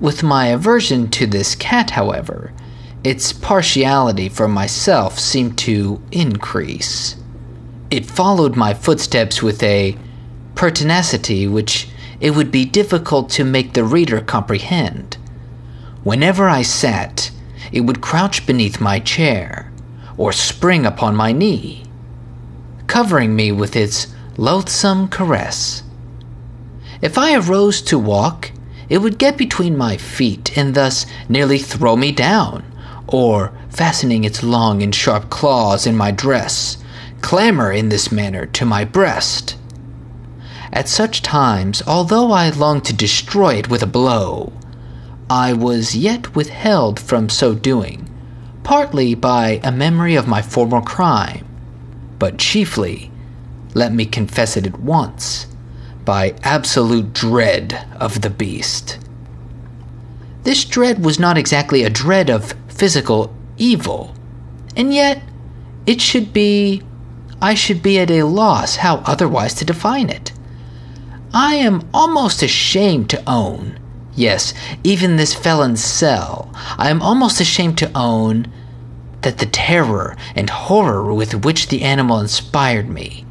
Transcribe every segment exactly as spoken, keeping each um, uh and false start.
With my aversion to this cat, however, its partiality for myself seemed to increase. It followed my footsteps with a pertinacity which it would be difficult to make the reader comprehend. Whenever I sat, it would crouch beneath my chair, or spring upon my knee, covering me with its loathsome caress. If I arose to walk, it would get between my feet and thus nearly throw me down, or, fastening its long and sharp claws in my dress, clamber in this manner to my breast. At such times, although I longed to destroy it with a blow, I was yet withheld from so doing, partly by a memory of my former crime, but chiefly, let me confess it at once, by absolute dread of the beast. This dread was not exactly a dread of physical evil, and yet it should be, I should be at a loss how otherwise to define it. I am almost ashamed to own, yes, even this felon's cell, I am almost ashamed to own that the terror and horror with which the animal inspired me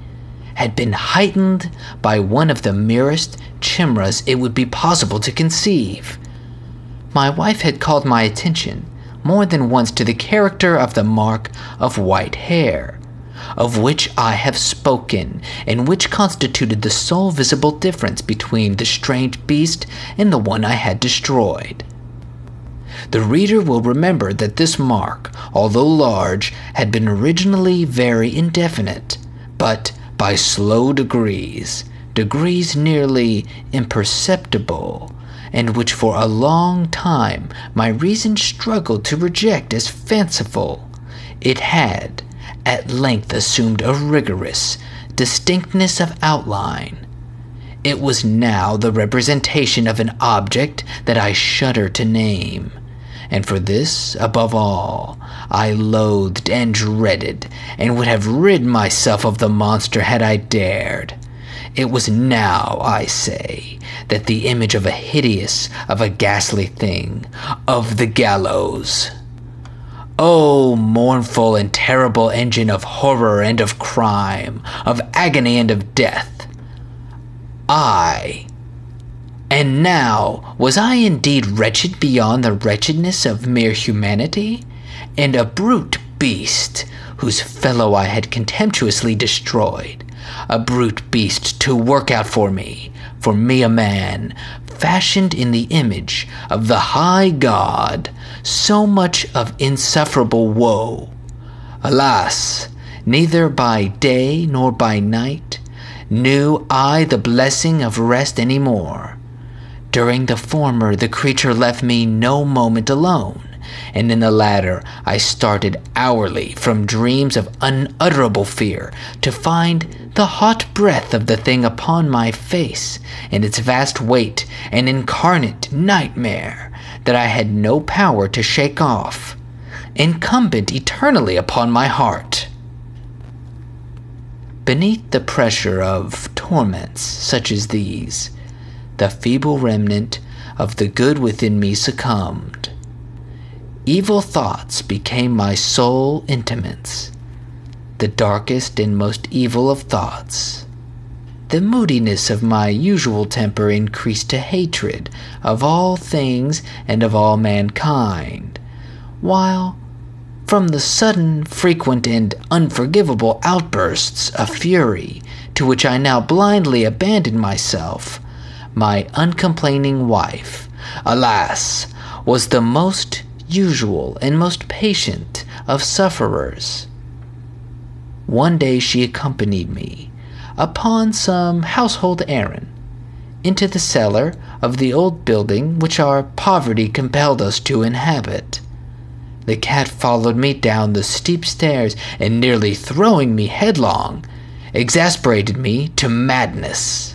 had been heightened by one of the merest chimeras it would be possible to conceive. My wife had called my attention more than once to the character of the mark of white hair, of which I have spoken, and which constituted the sole visible difference between the strange beast and the one I had destroyed. The reader will remember that this mark, although large, had been originally very indefinite, but by slow degrees, degrees nearly imperceptible, and which for a long time my reason struggled to reject as fanciful, it had at length assumed a rigorous distinctness of outline. It was now the representation of an object that I shudder to name, and for this, above all, I loathed and dreaded, and would have rid myself of the monster had I dared. It was now, I say, that the image of a hideous, of a ghastly thing, of the gallows. O mournful and terrible engine of horror and of crime, of agony and of death! I, and now, was I indeed wretched beyond the wretchedness of mere humanity, and a brute beast whose fellow I had contemptuously destroyed, a brute beast to work out for me, for me a man, fashioned in the image of the high God, so much of insufferable woe. Alas, neither by day nor by night knew I the blessing of rest any more. During the former, the creature left me no moment alone, and in the latter I started hourly from dreams of unutterable fear to find the hot breath of the thing upon my face, and its vast weight an incarnate nightmare that I had no power to shake off, incumbent eternally upon my heart. Beneath the pressure of torments such as these, the feeble remnant of the good within me succumbed. Evil thoughts became my sole intimates, the darkest and most evil of thoughts. The moodiness of my usual temper increased to hatred of all things and of all mankind, while from the sudden, frequent, and unforgivable outbursts of fury to which I now blindly abandoned myself, my uncomplaining wife, alas, was the most usual and most patient of sufferers. One day she accompanied me, upon some household errand, into the cellar of the old building which our poverty compelled us to inhabit. The cat followed me down the steep stairs and, nearly throwing me headlong, exasperated me to madness,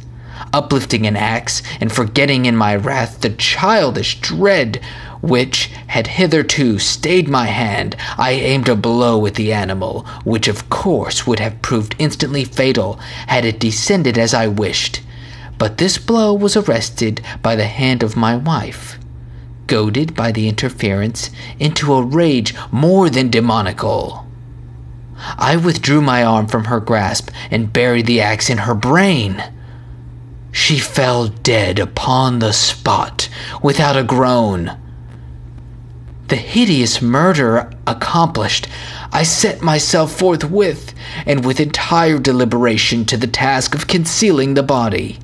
uplifting an axe and forgetting in my wrath the childish dread which had hitherto stayed my hand. I aimed a blow at the animal, which of course would have proved instantly fatal had it descended as I wished, but this blow was arrested by the hand of my wife, goaded by the interference into a rage more than demoniacal. I withdrew my arm from her grasp and buried the axe in her brain. She fell dead upon the spot without a groan. The hideous murder accomplished, I set myself forthwith and with entire deliberation to the task of concealing the body.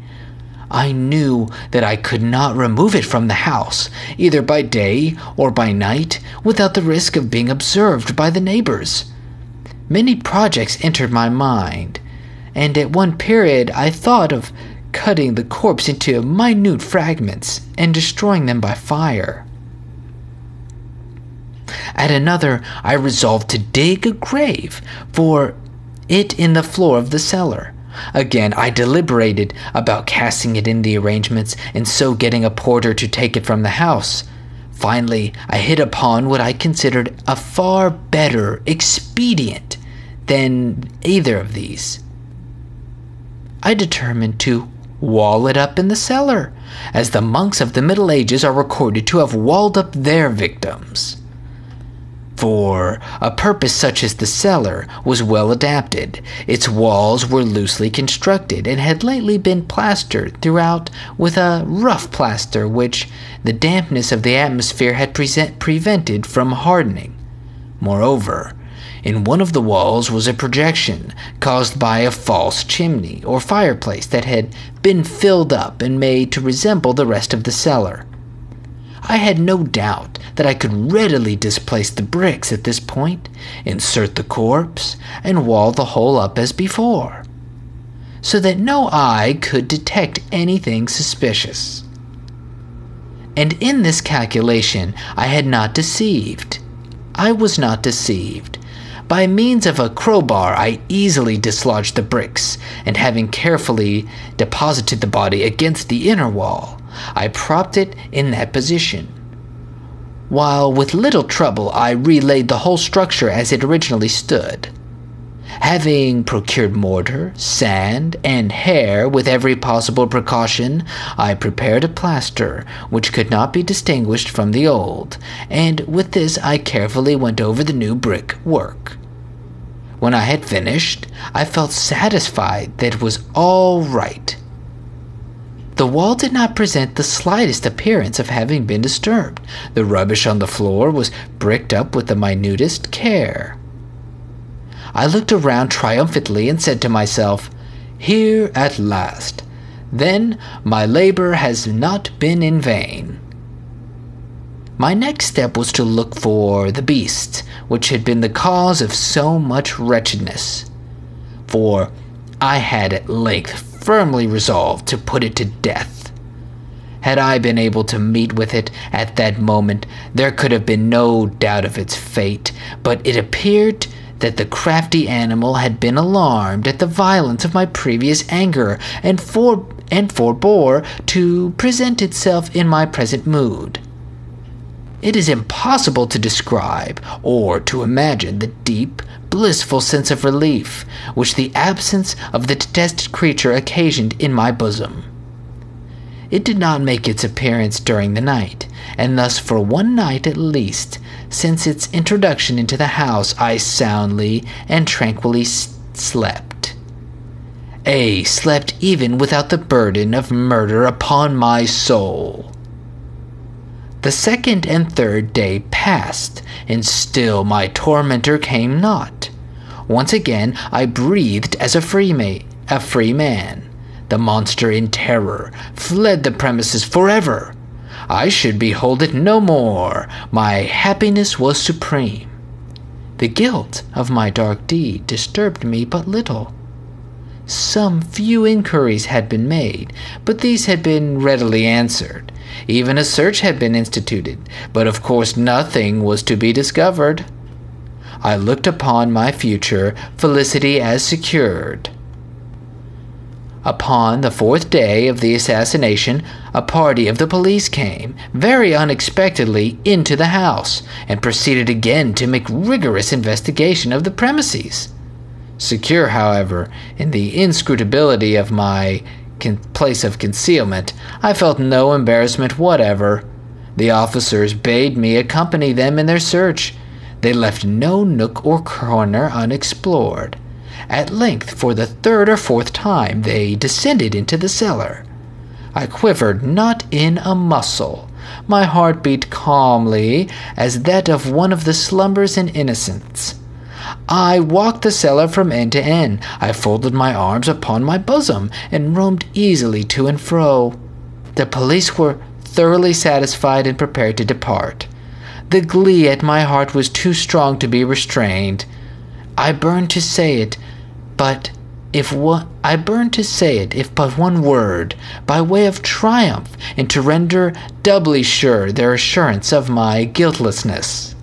I knew that I could not remove it from the house, either by day or by night, without the risk of being observed by the neighbors. Many projects entered my mind, and at one period I thought of cutting the corpse into minute fragments and destroying them by fire. At another, I resolved to dig a grave for it in the floor of the cellar. Again, I deliberated about casting it in the arrangements and so getting a porter to take it from the house. Finally, I hit upon what I considered a far better expedient than either of these. I determined to wall it up in the cellar, as the monks of the Middle Ages are recorded to have walled up their victims. For a purpose such as the cellar was well adapted. Its walls were loosely constructed and had lately been plastered throughout with a rough plaster which the dampness of the atmosphere had present prevented from hardening. Moreover, in one of the walls was a projection caused by a false chimney or fireplace that had been filled up and made to resemble the rest of the cellar. I had no doubt that I could readily displace the bricks at this point, insert the corpse, and wall the whole up as before, so that no eye could detect anything suspicious. And in this calculation I had not deceived. I was not deceived. By means of a crowbar I easily dislodged the bricks, and having carefully deposited the body against the inner wall, I propped it in that position, while with little trouble I relaid the whole structure as it originally stood. Having procured mortar, sand, and hair with every possible precaution, I prepared a plaster which could not be distinguished from the old, and with this I carefully went over the new brick work. When I had finished, I felt satisfied that it was all right. The wall did not present the slightest appearance of having been disturbed. The rubbish on the floor was bricked up with the minutest care. I looked around triumphantly and said to myself, "Here at last. Then my labor has not been in vain." My next step was to look for the beast, which had been the cause of so much wretchedness, for I had at length firmly resolved to put it to death. Had I been able to meet with it at that moment, there could have been no doubt of its fate, but it appeared that the crafty animal had been alarmed at the violence of my previous anger, and, for and forbore to present itself in my present mood. It is impossible to describe or to imagine the deep, blissful sense of relief which the absence of the detested creature occasioned in my bosom. It did not make its appearance during the night, and thus for one night at least, since its introduction into the house, I soundly and tranquilly slept. Ay, slept even without the burden of murder upon my soul. The second and third day passed, and still my tormentor came not. Once again I breathed as a free, ma- a free man. The monster in terror fled the premises forever. I should behold it no more. My happiness was supreme. The guilt of my dark deed disturbed me but little. Some few inquiries had been made, but these had been readily answered. Even a search had been instituted, but of course nothing was to be discovered. I looked upon my future felicity as secured. Upon the fourth day of the assassination, a party of the police came, very unexpectedly, into the house, and proceeded again to make rigorous investigation of the premises. Secure, however, in the inscrutability of my place of concealment, I felt no embarrassment whatever. The officers bade me accompany them in their search. They left no nook or corner unexplored. At length, for the third or fourth time, they descended into the cellar. I quivered not in a muscle. My heart beat calmly as that of one of the slumbers in innocence. I walked the cellar from end to end. I folded my arms upon my bosom and roamed easily to and fro. The police were thoroughly satisfied and prepared to depart. The glee at my heart was too strong to be restrained. I burned to say it, but if one, I burned to say it, if but one word, by way of triumph, and to render doubly sure their assurance of my guiltlessness.